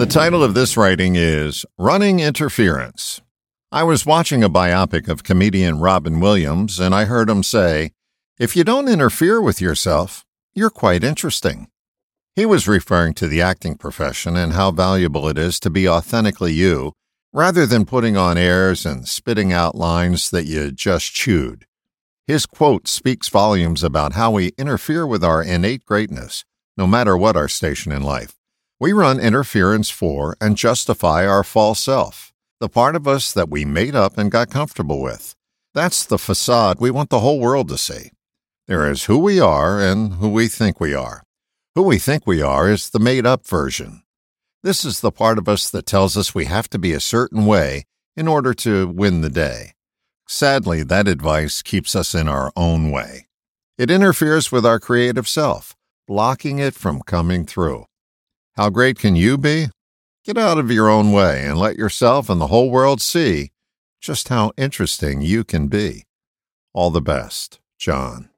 The title of this writing is Running Interference. I was watching a biopic of comedian Robin Williams, and I heard him say, "If you don't interfere with yourself, you're quite interesting." He was referring to the acting profession and how valuable it is to be authentically you, rather than putting on airs and spitting out lines that you just chewed. His quote speaks volumes about how we interfere with our innate greatness, no matter what our station in life. We run interference for and justify our false self, the part of us that we made up and got comfortable with. That's the facade we want the whole world to see. There is who we are and who we think we are. Who we think we are is the made-up version. This is the part of us that tells us we have to be a certain way in order to win the day. Sadly, that advice keeps us in our own way. It interferes with our creative self, blocking it from coming through. How great can you be? Get out of your own way and let yourself and the whole world see just how interesting you can be. All the best, John.